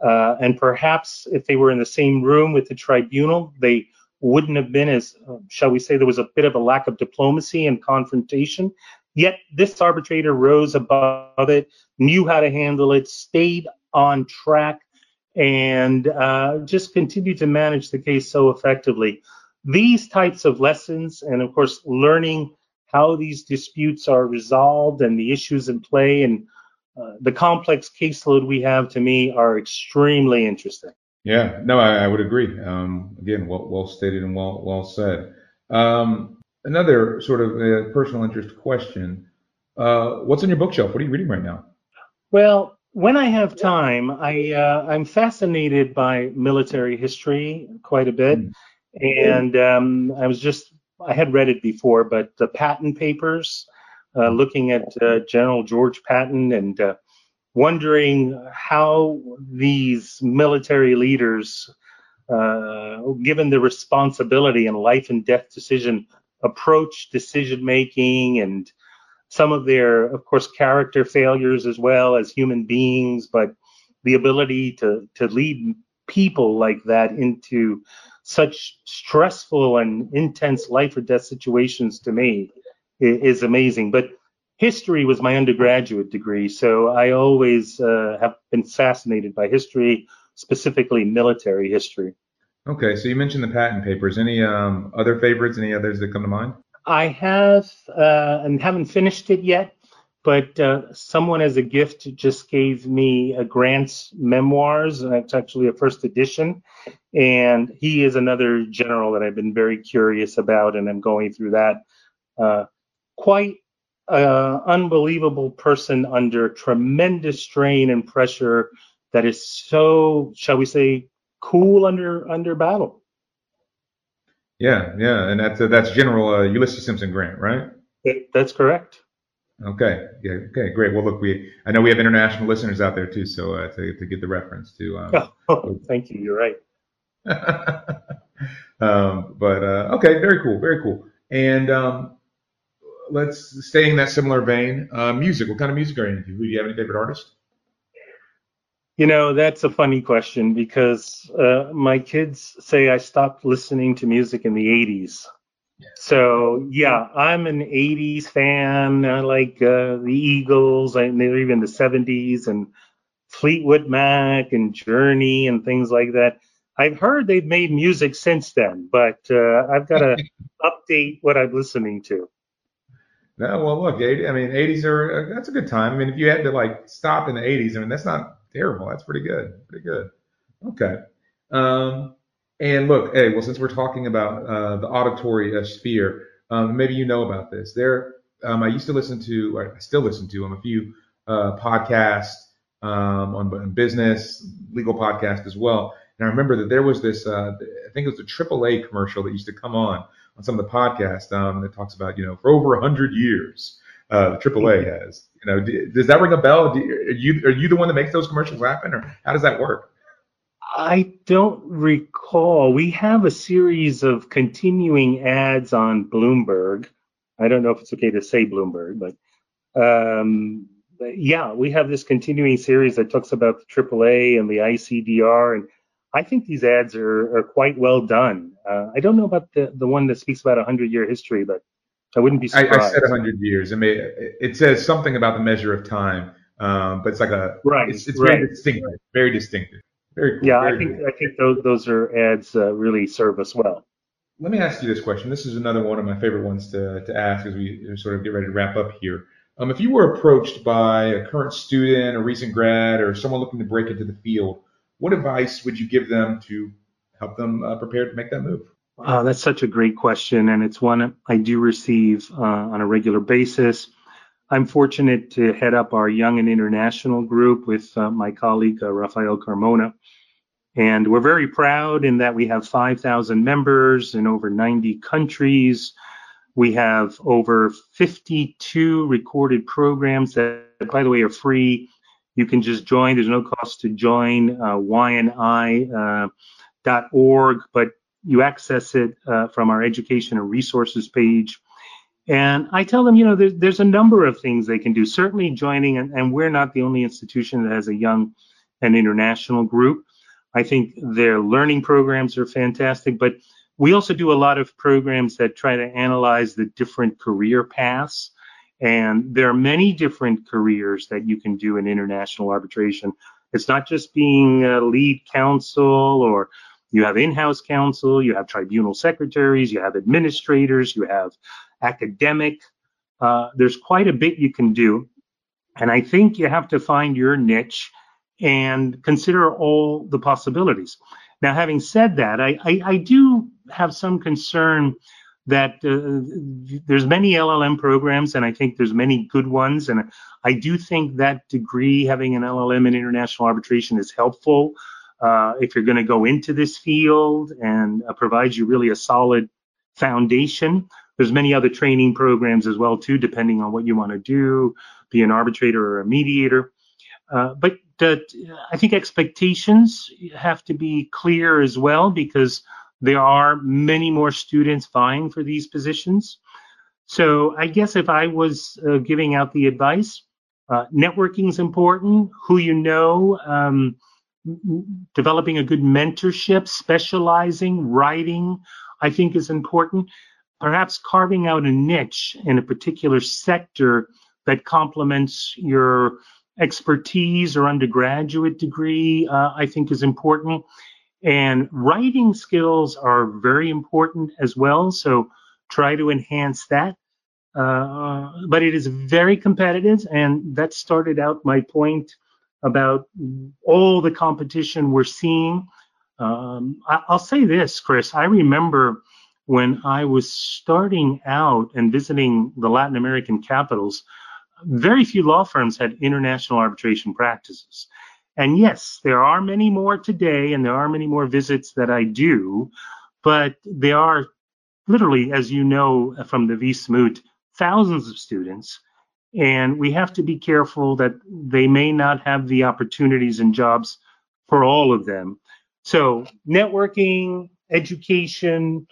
And perhaps if they were in the same room with the tribunal, they wouldn't have been as, shall we say, there was a bit of a lack of diplomacy and confrontation. Yet this arbitrator rose above it, knew how to handle it, stayed on track, and just continued to manage the case so effectively. These types of lessons, and of course, learning how these disputes are resolved and the issues in play and the complex caseload we have, to me, are extremely interesting. Yeah, no, I would agree. Again, well stated and well said. Another sort of personal interest question. What's on your bookshelf? What are you reading right now? Well, When I have time, I'm fascinated by military history quite a bit. And I had read it before, but the Patton Papers, looking at General George Patton and wondering how these military leaders, given the responsibility and life and death decision, approach decision making, and some of their, of course, character failures as well as human beings, but the ability to lead people like that into such stressful and intense life or death situations, to me is amazing. But history was my undergraduate degree, so I always have been fascinated by history, specifically military history. Okay, so you mentioned the Patton Papers. Any other favorites, any others that come to mind? I have, and haven't finished it yet, but someone as a gift just gave me Grant's memoirs, and it's actually a first edition. And he is another general that I've been very curious about, and I'm going through that. Quite unbelievable person under tremendous strain and pressure that is so, shall we say, cool under battle. Yeah, and that's General Ulysses Simpson Grant, right? That's correct. Okay, yeah, okay, great. Well, look, I know we have international listeners out there too, so to get the reference to. Thank you. You're right. Okay, very cool. And let's stay in that similar vein. Music. What kind of music are you into? Do you have any favorite artists? You know, that's a funny question because my kids say I stopped listening to music in the 80s. So, yeah, I'm an 80s fan. I like the Eagles, and they're even the 70s, and Fleetwood Mac and Journey and things like that. I've heard they've made music since then, but I've got to update what I'm listening to. No, well, look, 80s are, that's a good time. I mean, if you had to, stop in the 80s, that's not terrible. That's pretty good. Okay. And look, hey, well, since we're talking about the auditory sphere, maybe you know about this. There, I used to listen to, or I still listen to, a few podcasts on business, legal podcast as well. And I remember that there was this, I think it was a AAA commercial that used to come on some of the podcasts that talks about, for over 100 years. AAA has, does that ring a bell? Are you the one that makes those commercials happen, or how does that work? I don't recall. We have a series of continuing ads on Bloomberg. I don't know if it's okay to say Bloomberg, but yeah, we have this continuing series that talks about the AAA and the ICDR, and I think these ads are quite well done. I don't know about the one that speaks about 100-year history, but I wouldn't be surprised. I said 100 years. I mean, it says something about the measure of time, but it's like a right. It's right. Very distinctive. Very cool. Yeah, I think those are ads really serve us well. Let me ask you this question. This is another one of my favorite ones to ask as we sort of get ready to wrap up here. If you were approached by a current student, a recent grad, or someone looking to break into the field, what advice would you give them to help them prepare to make that move? Wow, that's such a great question, and it's one I do receive on a regular basis. I'm fortunate to head up our Young and International group with my colleague, Rafael Carmona, and we're very proud in that we have 5,000 members in over 90 countries. We have over 52 recorded programs that, by the way, are free. You can just join. There's no cost to join yni.org, but you access it from our education and resources page. And I tell them, there's a number of things they can do. Certainly joining, and we're not the only institution that has a Young and International group. I think their learning programs are fantastic, but we also do a lot of programs that try to analyze the different career paths. And there are many different careers that you can do in international arbitration. It's not just being a lead counsel, or you have in-house counsel, you have tribunal secretaries, you have administrators, you have academic. There's quite a bit you can do. And I think you have to find your niche and consider all the possibilities. Now, having said that, I do have some concern that there's many LLM programs, and I think there's many good ones. And I do think that degree, having an LLM in international arbitration, is helpful if you're going to go into this field, and provides you really a solid foundation. There's many other training programs as well, too, depending on what you want to do, be an arbitrator or a mediator. I think expectations have to be clear as well, because there are many more students vying for these positions. So I guess if I was giving out the advice, networking is important, who you know, developing a good mentorship, specializing, writing, I think is important. Perhaps carving out a niche in a particular sector that complements your expertise or undergraduate degree, I think is important. And writing skills are very important as well, so try to enhance that. But it is very competitive, and that started out my point about all the competition we're seeing. I'll say this, Chris, I remember when I was starting out and visiting the Latin American capitals, very few law firms had international arbitration practices. And yes, there are many more today, and there are many more visits that I do, but there are literally, as you know from the VIS Moot, thousands of students, and we have to be careful that they may not have the opportunities and jobs for all of them. So networking, education,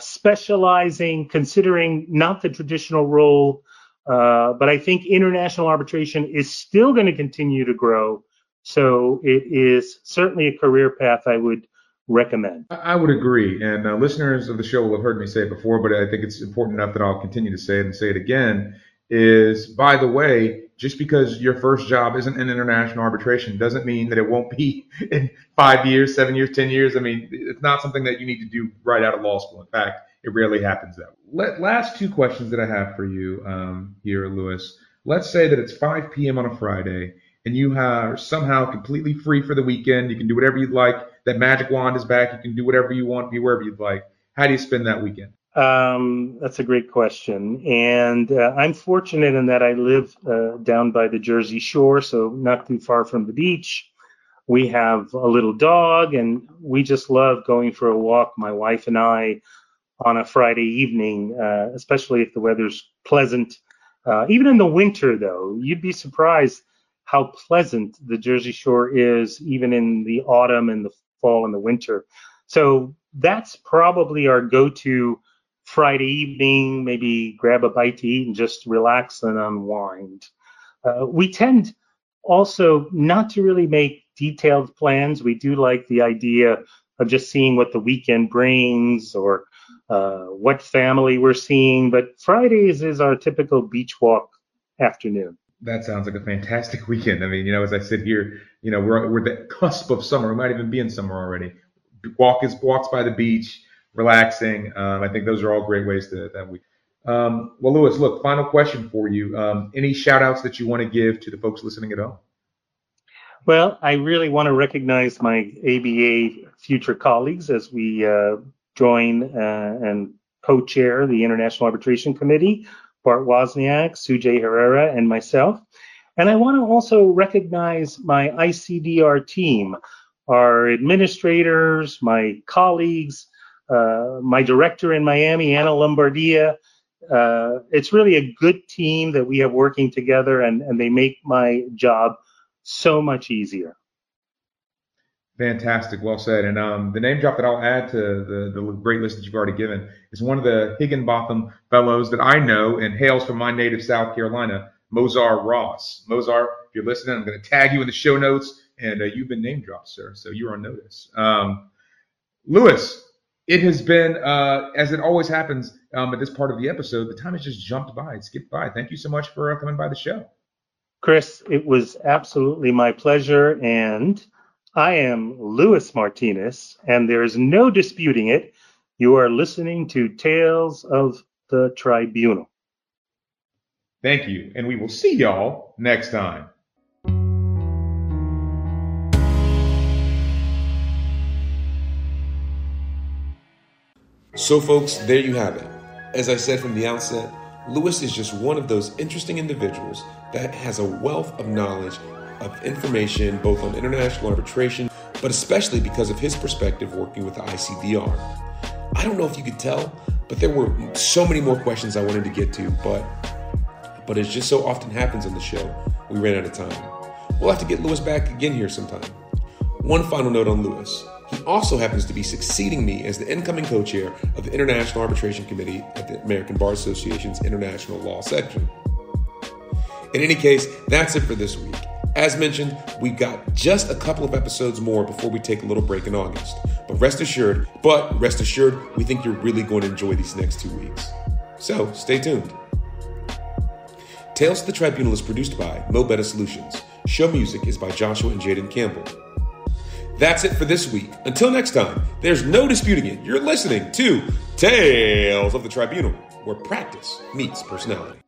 specializing, considering not the traditional role, but I think international arbitration is still going to continue to grow. So it is certainly a career path I would recommend. I would agree. And listeners of the show will have heard me say it before, but I think it's important enough that I'll continue to say it and say it again, is, by the way, just because your first job isn't in international arbitration doesn't mean that it won't be in 5 years, 7 years, 10 years. I mean, it's not something that you need to do right out of law school. In fact, it rarely happens that way. Last two questions that I have for you here, Luis. Let's say that it's 5 p.m. on a Friday, and you are somehow completely free for the weekend. You can do whatever you'd like. That magic wand is back. You can do whatever you want, be wherever you'd like. How do you spend that weekend? That's a great question. And I'm fortunate in that I live down by the Jersey Shore, so not too far from the beach. We have a little dog, and we just love going for a walk, my wife and I, on a Friday evening, especially if the weather's pleasant. Even in the winter, though, you'd be surprised how pleasant the Jersey Shore is, even in the autumn and the fall and the winter. So that's probably our go-to Friday evening, maybe grab a bite to eat and just relax and unwind. We tend also not to really make detailed plans. We do like the idea of just seeing what the weekend brings, or what family we're seeing, but Fridays is our typical beach walk afternoon. That sounds like a fantastic weekend. I mean, you know, as I sit here, you know, we're at the cusp of summer. We might even be in summer already. Walks by the beach, relaxing. I think those are all great ways that we. Well, Luis, look, final question for you. Any shout outs that you want to give to the folks listening at home? Well, I really want to recognize my ABA future colleagues as we join and co-chair the International Arbitration Committee, Bart Wozniak, Sujay Herrera, and myself. And I want to also recognize my ICDR team, our administrators, my colleagues, my director in Miami, Anna Lombardia. It's really a good team that we have working together, and they make my job so much easier. Fantastic. Well said. And the name drop that I'll add to the great list that you've already given is one of the Higginbotham fellows that I know and hails from my native South Carolina, Mozart Ross. Mozart, if you're listening, I'm going to tag you in the show notes, and you've been name dropped, sir, so you're on notice. Luis, it has been, as it always happens at this part of the episode, the time has just jumped by. It skipped by. Thank you so much for coming by the show. Chris, it was absolutely my pleasure, and I am Luis Martinez, and there is no disputing it. You are listening to Tales of the Tribunal. Thank you, and we will see y'all next time. So folks, there you have it. As I said from the outset, Luis is just one of those interesting individuals that has a wealth of knowledge of information both on international arbitration, but especially because of his perspective working with the ICDR. I don't know if you could tell, but there were so many more questions I wanted to get to, but as just so often happens on the show, we ran out of time. We'll have to get Luis back again here sometime. One final note on Luis. He also happens to be succeeding me as the incoming co-chair of the International Arbitration Committee at the American Bar Association's International Law Section. In any case, that's it for this week. As mentioned, we've got just a couple of episodes more before we take a little break in August. But rest assured, we think you're really going to enjoy these next 2 weeks. So stay tuned. Tales of the Tribunal is produced by Mo Beta Solutions. Show music is by Joshua and Jaden Campbell. That's it for this week. Until next time, there's no disputing it. You're listening to Tales of the Tribunal, where practice meets personality.